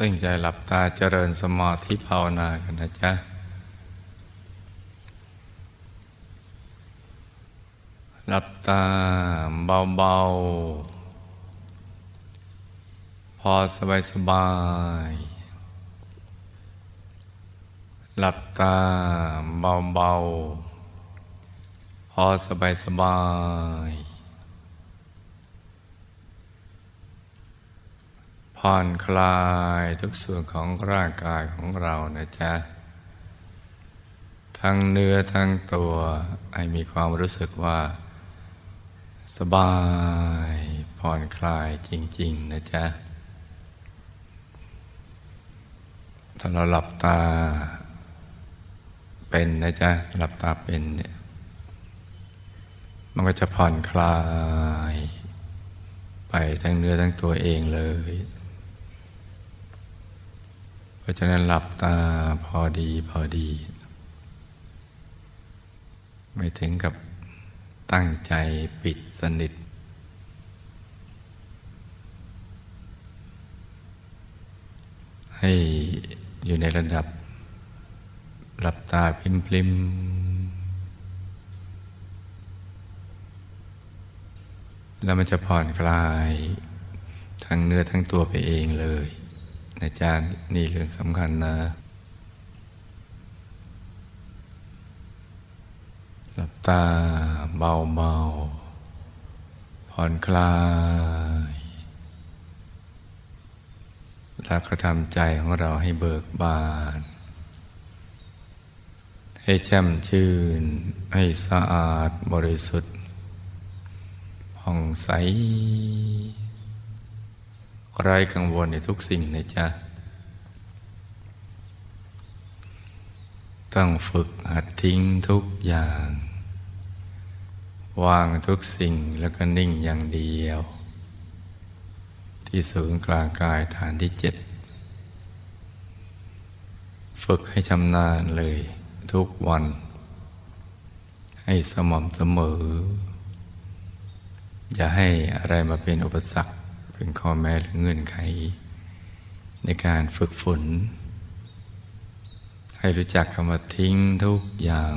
ตั้งใจหลับตาเจริญสมาธิภาวนากันนะจ๊ะหลับตาเบาๆพอสบายๆหลับตาเบาๆพอสบายๆผ่อนคลายทุกส่วนของร่างกายของเรานะจ๊ะทั้งเนื้อทั้งตัวให้มีความรู้สึกว่าสบายผ่อนคลายจริงๆนะจ๊ะถ้าเราหลับตาเป็นนะจ๊ะหลับตาเป็นเนี่ยมันก็จะผ่อนคลายไปทั้งเนื้อทั้งตัวเองเลยเพราะฉะนั้นหลับตาพอดีไม่ถึงกับตั้งใจปิดสนิทให้อยู่ในระดับหลับตาพริมๆแล้วมันจะผ่อนคลายทั้งเนื้อทั้งตัวไปเองเลยอาจารย์นี่เรื่องสำคัญนะหลับตาเบาๆผ่อนคลายแล้วก็ทำใจของเราให้เบิกบานให้แช่มชื่นให้สะอาดบริสุทธิ์ผ่องใสไร้กังวลในทุกสิ่งนะจ๊ะต้องฝึกหัดทิ้งทุกอย่างวางทุกสิ่งแล้วก็นิ่งอย่างเดียวที่ศูนย์กลางกายฐานที่7ฝึกให้ชำนาญเลยทุกวันให้สม่ำเสมออย่าให้อะไรมาเป็นอุปสรรคเป็นข้อแม้หรือเงื่อนไขในการฝึกฝนให้รู้จักคำว่าทิ้งทุกอย่าง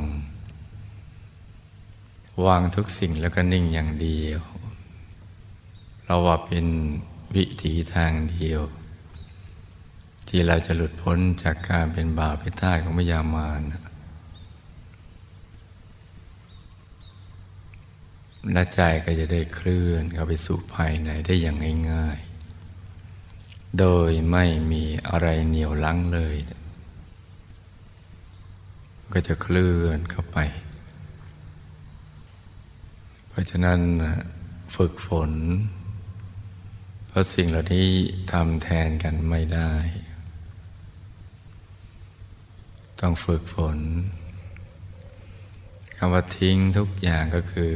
วางทุกสิ่งแล้วก็นิ่งอย่างเดียวเราว่าเป็นวิถีทางเดียวที่เราจะหลุดพ้นจากการเป็นบ่าวเป็นทาสของพยามารและใจก็จะได้เคลื่อนเข้าไปสู่ภายในได้อย่างง่ายๆโดยไม่มีอะไรเหนี่ยวรั้งเลยก็จะเคลื่อนเข้าไปเพราะฉะนั้นฝึกฝนเพราะสิ่งเหล่านี้ทำแทนกันไม่ได้ต้องฝึกฝนคำว่าทิ้งทุกอย่างก็คือ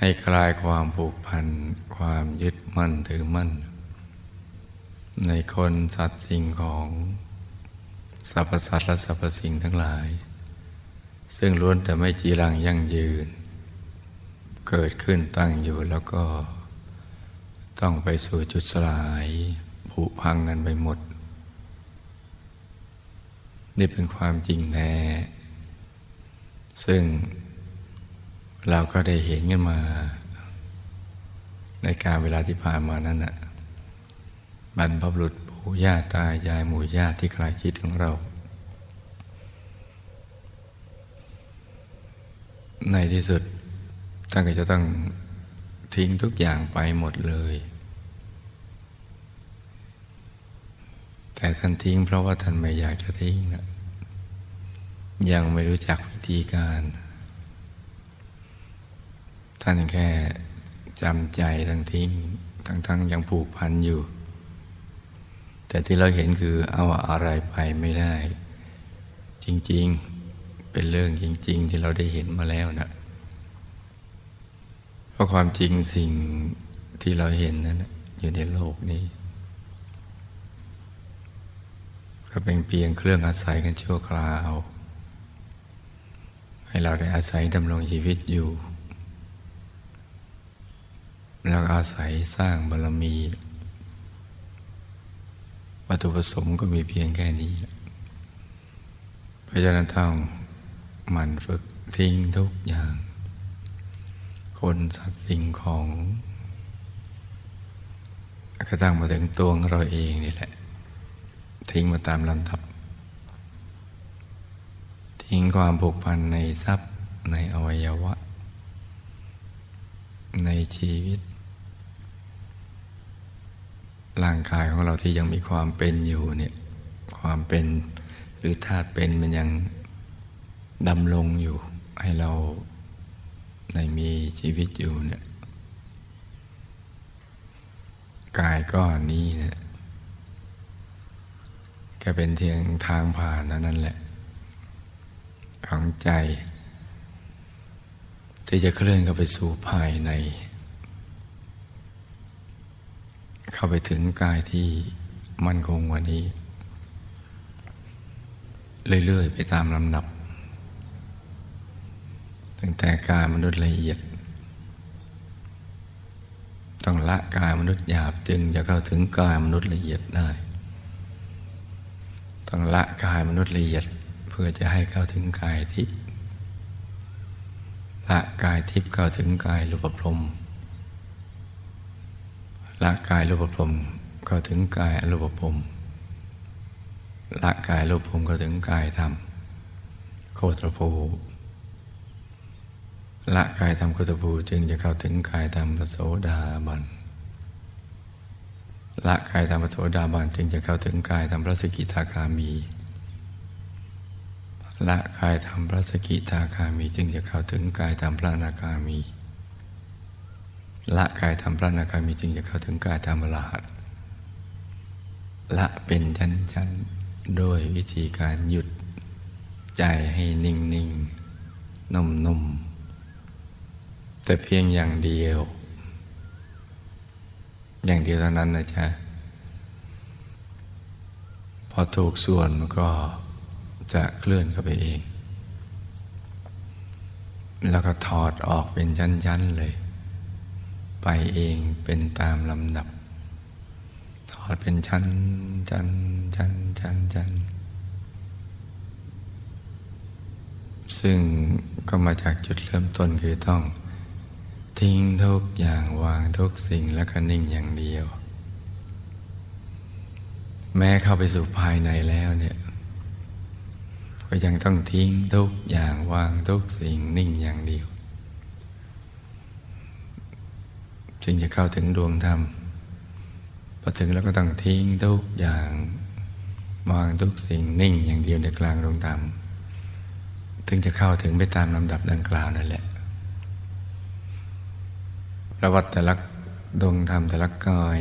ให้คลายความผูกพันความยึดมั่นถือมั่นในคนสัตว์สิ่งของสรรพสัตว์และสรรพสิ่งทั้งหลายซึ่งล้วนแต่ไม่จีรังยั่งยืนเกิดขึ้นตั้งอยู่แล้วก็ต้องไปสู่จุดสลายผุพังกันไปหมดนี่เป็นความจริงแท้ซึ่งเราก็ได้เห็นกันมาในการเวลาที่ผ่านมานั่นน่ะบรรพบุรุษปู่ย่าตายายหมู่ญาติที่ใกล้ชิดของเราในที่สุดท่านก็จะต้องทิ้งทุกอย่างไปหมดเลยแต่ท่านทิ้งเพราะว่าท่านไม่อยากจะทิ้งนะยังไม่รู้จักวิธีการท่านแค่จำใจทั้งทิ้งทั้งยังผูกพันอยู่แต่ที่เราเห็นคือเอาอะไรไปไม่ได้จริงๆเป็นเรื่องจริงๆที่เราได้เห็นมาแล้วนะเพราะความจริงสิ่งที่เราเห็นนั้นอยู่ในโลกนี้ก็เป็นเพียงเครื่องอาศัยกันชั่วคราวให้เราได้อาศัยดำรงชีวิตอยู่แล้วอาศัยสร้างบารมี วัตถุประสงค์ก็มีเพียงแค่นี้เพราะฉะนั้นต้องหมั่นฝึกทิ้งทุกอย่างคนสัตว์สิ่งของกระทั่งมาถึงตัวเราเองนี่แหละทิ้งมาตามลำดับทิ้งความผูกพันในทรัพย์ในอวัยวะในชีวิตร่างกายของเราที่ยังมีความเป็นอยู่เนี่ยความเป็นหรือธาตุเป็นมันยังดำรงอยู่ให้เราได้มีชีวิตอยู่เนี่ยกายก้อนนี้เนี่ยก็เป็นเพียงทางผ่านนั่นแหละของใจที่จะเคลื่อนเข้าไปสู่ภายในเข้าไปถึงกายที่มั่นคงกว่านี้เรื่อยๆไปตามลำดับตั้งแต่กายมนุษย์ละเอียดต้องละกายมนุษย์หยาบจึงจะเข้าถึงกายมนุษย์ละเอียดได้ต้องละกายมนุษย์ละเอียดเพื่อจะให้เข้าถึงกายทิพย์ละกายทิพย์เข้าถึงกายรูปพรหมละกายรูปพรหมเข้าถึงกายอรูปพรหมละกายรูปพรหมเข้าถึงกายธรรมโคตรภูละกายธรรมโคตรภูจึงจะเข้าถึงกายธรรมโสดาบันละกายธรรมโสดาบันจึงจะเข้าถึงกายธรรมพระสกิทาคามีละกายธรรมพระสกิทาคามีจึงจะเข้าถึงกายธรรมพระอนาคามีละกายธรรมพระอนาคามีจึงจะเข้าถึงกายธรรมอรหัตละเป็นชั้นๆโดยวิธีการหยุดใจให้นิ่งๆ นุ่มๆแต่เพียงอย่างเดียวเท่านั้นนะจ๊ะพอถูกส่วนมันก็จะเคลื่อนเข้าไปเองแล้วก็ถอดออกเป็นชั้นๆเลยไปเองเป็นตามลำดับถอดเป็นชั้นซึ่งก็มาจากจุดเริ่มต้นคือต้องทิ้งทุกอย่างวางทุกสิ่งและก็นิ่งอย่างเดียวแม้เข้าไปสู่ภายในแล้วเนี่ยก็ยังต้องทิ้งทุกอย่างวางทุกสิ่งนิ่งอย่างเดียวจึงจะเข้าถึงดวงธรรมพอถึงแล้วก็ต้องทิ้งทุกอย่างวางทุกสิ่งนิ่งอย่างเดียวในกลางดวงธรรมถึงจะเข้าถึงไปตามลำดับดังกล่าวนั่นแหละประวัติแต่ละดวงธรรมแต่ละกาย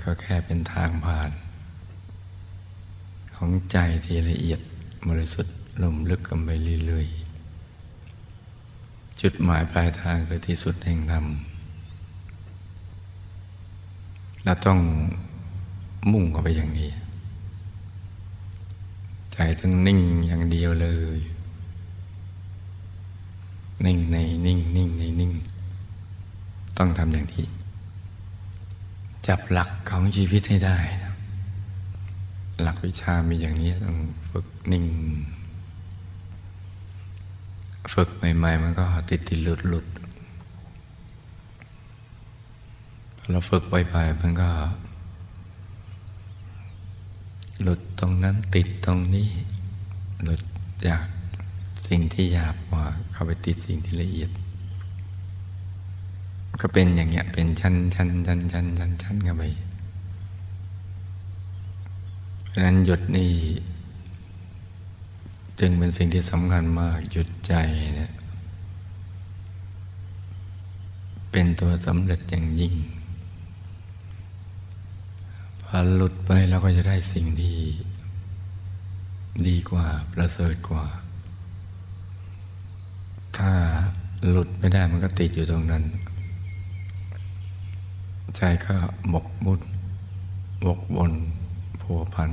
ก็แค่เป็นทางผ่านของใจที่ละเอียดบริสุทธิ์ลมลึกกันไปเรื่อยๆจุดหมายปลายทางคือที่สุดแห่งธรรมเราต้องมุ่งเข้าไปอย่างนี้ใจต้องนิ่งอย่างเดียวเลยนิ่งต้องทำอย่างนี้จับหลักของชีวิตให้ได้นะหลักวิชามีอย่างนี้ต้องฝึกนิ่งฝึกใหม่ๆมันก็ติดหลุดพอเราฝึกไปมันก็หลุดตรงนั้นติดตรงนี้หลุดจากสิ่งที่หยาบกว่าเข้าไปติดสิ่งที่ละเอียดก็เป็นอย่างเงี้ยเป็นชั้นกันไปเพราะนั้นหยุดนี่จึงเป็นสิ่งที่สำคัญมากหยุดใจเนี่ยเป็นตัวสำเร็จอย่างยิ่งพอหลุดไปเราก็จะได้สิ่งที่ดีกว่าประเสริฐกว่าถ้าหลุดไม่ได้มันก็ติดอยู่ตรงนั้นใจก็หมกมุ่นวกวนผัวพัน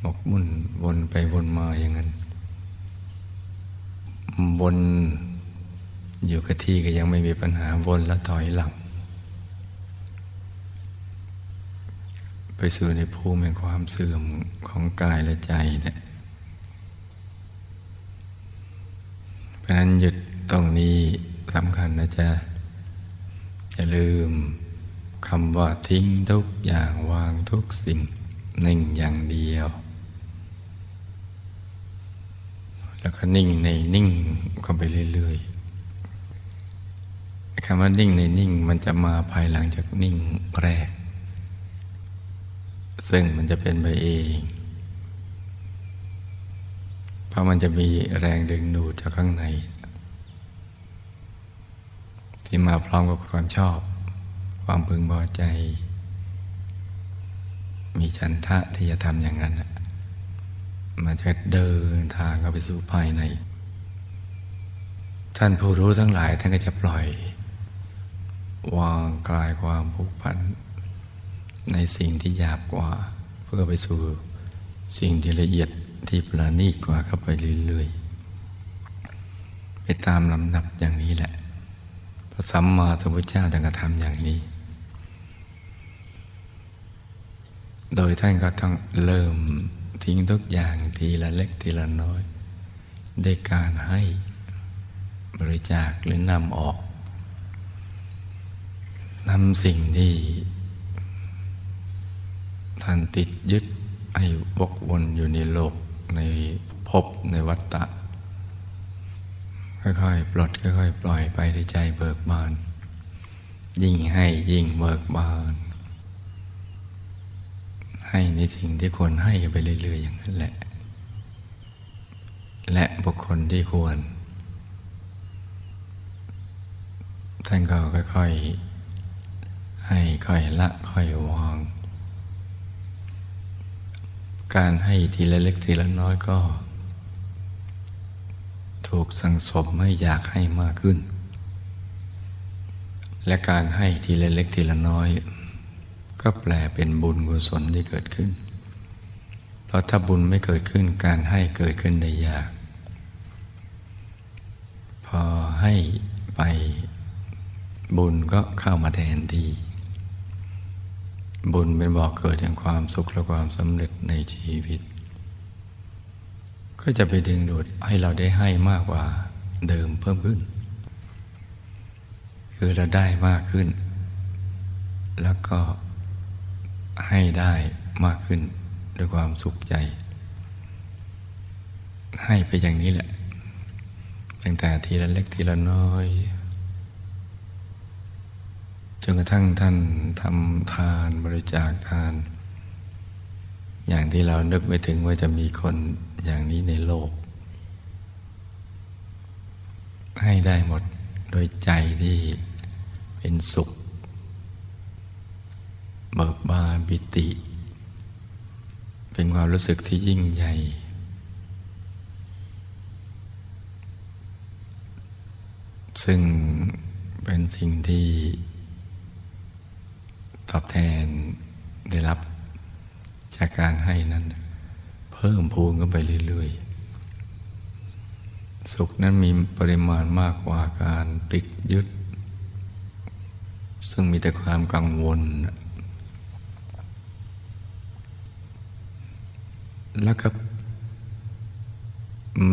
หมกมุ่นวนไปวนมาอย่างนั้นวนอยู่กับที่ก็ยังไม่มีปัญหาวนแล้วถอยหลัง ไปสู่ในภูมิแห่งความเสื่อมของกายและใจเนี่ยเพราะนั้นหยุดตรงนี้สำคัญนะจ๊ะอย่าลืมคำว่าทิ้งทุกอย่างวางทุกสิ่งนิ่งอย่างเดียวแล้วก็นิ่งในนิ่งก็ไปเรื่อยๆคำว่านิ่งในนิ่งมันจะมาภายหลังจากนิ่งแรกซึ่งมันจะเป็นไปเองเพราะมันจะมีแรงดึงดูดจากข้างในที่มาพร้อมกับความชอบความพึงพอใจมีฉันทะที่จะทำอย่างนั้นมันจะเดินทางเข้าไปสู่ภายในท่านผู้รู้ทั้งหลายท่านก็จะปล่อยวางคลายความผูกพันในสิ่งที่หยาบกว่าเพื่อไปสู่สิ่งที่ละเอียดที่ประณีตกว่าเข้าไปเรื่อยๆไปตามลำดับอย่างนี้แหละพระสัมมาสัมพุทธเจ้าท่านกระทำอย่างนี้โดยท่านก็ต้องเริ่มทิ้งทุกอย่างทีละเล็กทีละน้อยด้วยการให้บริจาคหรือนำออกนำสิ่งที่ท่านติดยึดให้วกวนอยู่ในโลกในภพในวัฏฏะค่อยๆปลดค่อยๆปล่อยไปในใจเบิกบานยิ่งให้ยิ่งเบิกบานให้ในสิ่งที่ควรให้ไปเรื่อยๆอย่างนั้นแหละและบุคคลที่ควรท่านก็ค่อยๆให้ค่อยละค่อยวางการให้ทีละเล็กทีละน้อยก็ถูกสั่งสมให้อยากให้มากขึ้นและการให้ทีละเล็กทีละน้อยก็แปลเป็นบุญกุศลที่เกิดขึ้นเพราะถ้าบุญไม่เกิดขึ้นการให้เกิดขึ้นได้ยากพอให้ไปบุญก็เข้ามาแทนที่บุญเป็นบ่อเกิดแห่งความสุขและความสำเร็จในชีวิตก็จะไปดึงดูดให้เราได้ให้มากกว่าเดิมเพิ่มขึ้นคือเราได้มากขึ้นแล้วก็ให้ได้มากขึ้นด้วยความสุขใจให้ไปอย่างนี้แหละตั้งแต่ทีละเล็กทีละน้อยจนกระทั่งท่านทำทานบริจาคทานอย่างที่เรานึกไม่ถึงว่าจะมีคนอย่างนี้ในโลกให้ได้หมดโดยใจที่เป็นสุขเบิกบานปิติเป็นความรู้สึกที่ยิ่งใหญ่ซึ่งเป็นสิ่งที่ตอบแทนได้รับจากการให้นั้นเพิ่มพูนขึ้นไปเรื่อยๆสุขนั้นมีปริมาณมากกว่าการติดยึดซึ่งมีแต่ความกังวลแล้วก็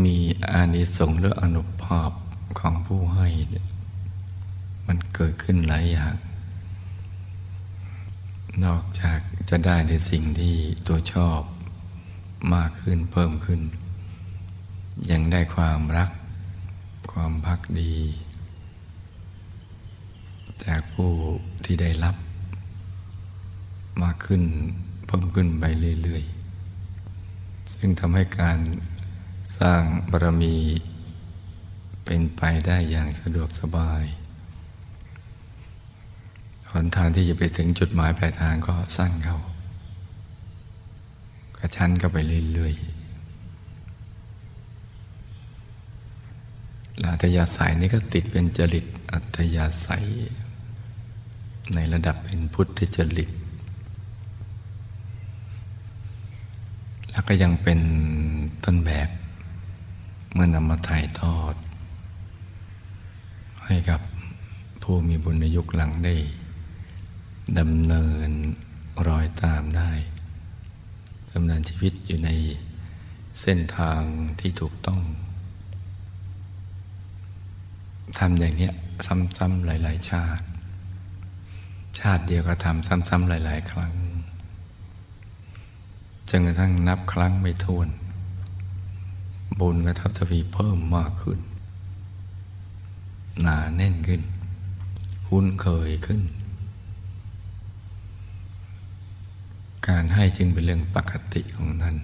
มีอานิสงส์หรืออนุภาพของผู้ให้มันเกิดขึ้นหลายอย่างนอกจากจะได้ในสิ่งที่ตัวชอบมากขึ้นเพิ่มขึ้นยังได้ความรักความภักดีจากผู้ที่ได้รับมากขึ้นเพิ่มขึ้นไปเรื่อยๆซึ่งทำให้การสร้างบารมีเป็นไปได้อย่างสะดวกสบายหนทางที่จะไปถึงจุดหมายปลายทางก็สั้นเข้ากระชั้นก็ไปเรื่อยๆอัตยาศัยนี่ก็ติดเป็นจริตอัตยาศัยในระดับเป็นพุทธจริตแล้วก็ยังเป็นต้นแบบเมื่อนำมาถ่ายทอดให้กับผู้มีบุญในยุคหลังได้ดำเนิน รอยตามได้ดำเนินชีวิตอยู่ในเส้นทางที่ถูกต้องทำอย่างนี้ซ้ำๆหลายๆชาติชาติเดียวก็ทำซ้ำๆหลายๆครั้งจนกระทั่งนับครั้งไม่ถ้วนบุญกระทบทวีเพิ่มมากขึ้นหนาแน่นขึ้นคุ้นเคยขึ้นการให้จึงเป็นเรื่องปกติของท่าน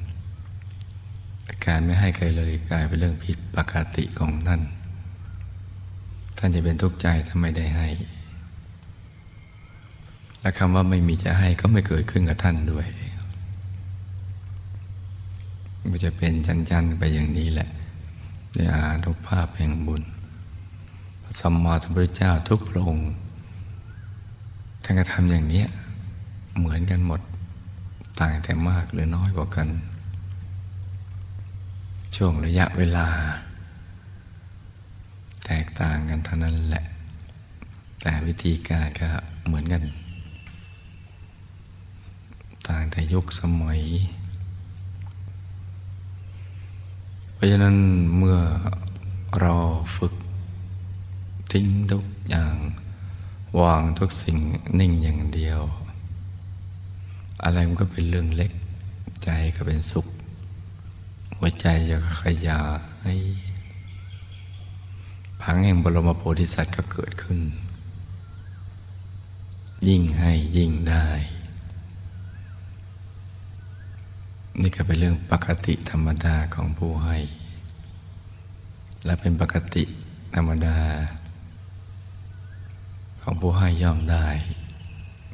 การไม่ให้ใครเลยกลายเป็นเรื่องผิดปกติของท่านท่านจะเป็นทุกข์ใจทำไมได้ให้และคำว่าไม่มีจะให้ก็ไม่เกิดขึ้นกับท่านด้วยมันจะเป็นชั้นๆไปอย่างนี้แหละในอานุภาพแห่งบุญพระสัมมาสัมพุทธเจ้าทุกพระองค์ท่านกระทำอย่างนี้เหมือนกันหมดต่างแต่มากหรือน้อยกว่ากันช่วงระยะเวลาแตกต่างกันเท่านั้นแหละแต่วิธีการก็เหมือนกันต่างแต่ยุคสมัยเพราะฉะนั้นเมื่อรอฝึกทิ้งทุกอย่างวางทุกสิ่งนิ่งอย่างเดียวอะไรมันก็เป็นเรื่องเล็กใจก็เป็นสุขหัวใจจะขยายผังแห่งบรมโพธิสัตว์ก็เกิดขึ้นยิ่งให้ยิ่งได้นี่ก็เป็นเรื่องปกติธรรมดาของผู้ให้และเป็นปกติธรรมดาของผู้ให้ย่อมได้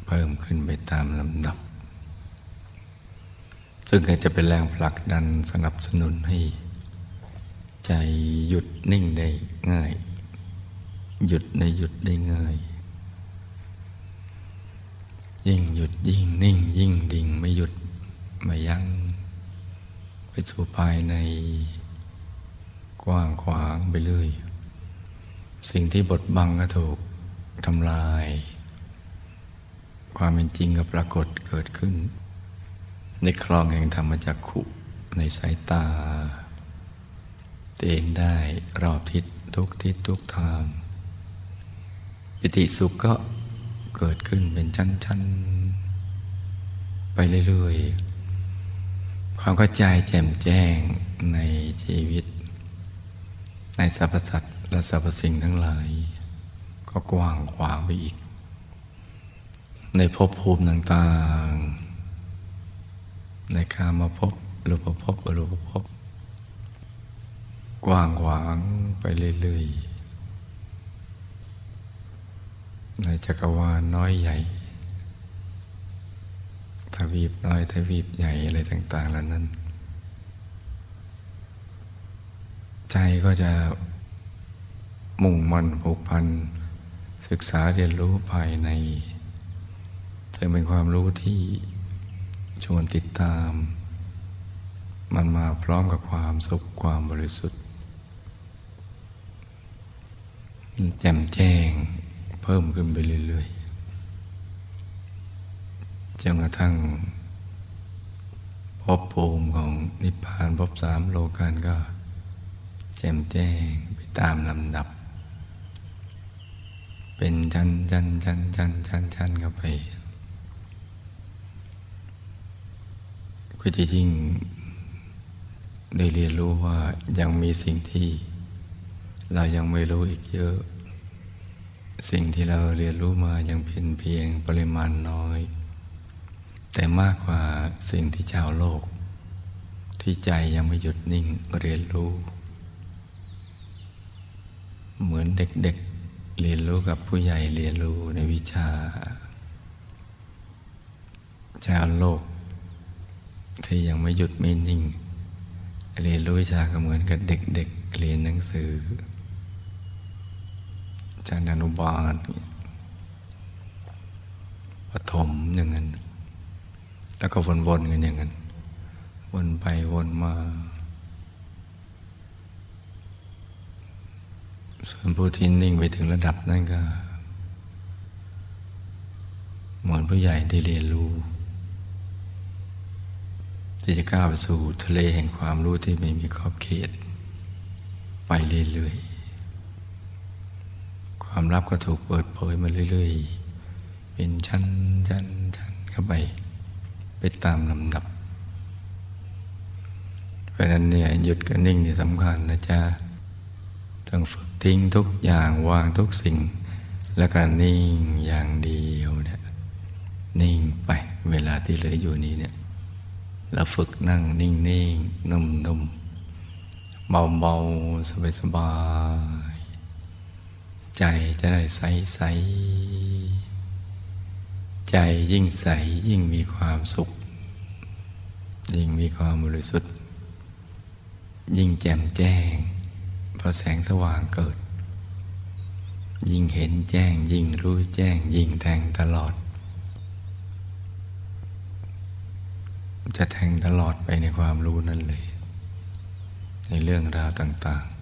เพิ่มขึ้นไปตามลำดับซึ่งก็จะเป็นแรงผลักดันสนับสนุนให้ใจหยุดนิ่งได้ง่ายหยุดได้ง่ายยิ่งหยุดยิ่งนิ่งยิ่งดิ่งไม่หยุดไม่ยั้งไปสู่ภายในกว้างขวางไปเรื่อยสิ่งที่บดบังก็ถูกทำลายความเป็นจริงกับปรากฏเกิดขึ้นในคลองแห่งธรรมจักขุในสายตาเองได้รอบทิศทุกทิศทุกทางปิติสุขก็เกิดขึ้นเป็นชั้นๆไปเรื่อยๆความเข้าใจแจ่มแจ้งในชีวิตในสรรพสัตว์และสรรพสิ่งทั้งหลายก็กว้างขวางไปอีกในภพภูมิต่างๆในกามภพรูปภพอรูปภพกว้างขวางไปเรื่อยๆในจักรวาลน้อยใหญ่ทวีปน้อยทวีปใหญ่อะไรต่างๆเหล่านั้นใจก็จะมุ่งมั่นผูกพันศึกษาเรียนรู้ภายในซึ่งเป็นความรู้ที่ชวนติดตามมันมาพร้อมกับความสุขความบริสุทธิ์แจ่มแจ้งเพิ่มขึ้นไปเรื่อยๆจนกระทั่งภพภูมิของนิพพานภพสามโลกาลก็แจ่มแจ้งไปตามลำดับเป็นชั้นเข้าไปก็จะยิ่งได้เรียนรู้ว่ายังมีสิ่งที่เรายังไม่รู้อีกเยอะสิ่งที่เราเรียนรู้มายังเป็นเพียงปริมาณน้อยแต่มากกว่าสิ่งที่ชาวโลกที่ใจยังไม่หยุดนิ่งเรียนรู้เหมือนเด็กๆเรียนรู้กับผู้ใหญ่เรียนรู้ในวิชาชาวโลกที่ยังไม่หยุดไม่นิ่งเรียนรู้วิชาก็เหมือนกับเด็กๆเรียนหนังสือชั้นอนุบาลประถมอย่างนั้นแล้วก็วนๆกันอย่างนั้นวนไปวนมาส่วนผู้ที่นิ่งไปถึงระดับนั้นก็เหมือนผู้ใหญ่ที่เรียนรู้ ที่จะก้าวไปสู่ทะเลแห่งความรู้ที่ไม่มีขอบเขตไปเรื่อยๆความลับก็ถูกเปิดเผยมาเรื่อยๆเป็นชั้นเข้าไปตามลำดับเพราะนั้นเนี่ยหยุดกับนิ่งนี่สำคัญนะจ๊ะต้องฝึกทิ้งทุกอย่างวางทุกสิ่งแล้วก็นิ่งอย่างเดียวเนี่ยนิ่งไปเวลาที่เหลืออยู่นี้เนี่ยเราฝึกนั่งนิ่งๆ นุ่มๆเบาๆสบายๆใจจะได้ใสๆใจยิ่งใสยิ่งมีความสุขยิ่งมีความบริสุทธิ์ยิ่งแจ่มแจ้งเพราะแสงสว่างเกิดยิ่งเห็นแจ้งยิ่งรู้แจ้งยิ่งแทงตลอดจะแทงตลอดไปในความรู้นั่นเลยในเรื่องราวต่างๆ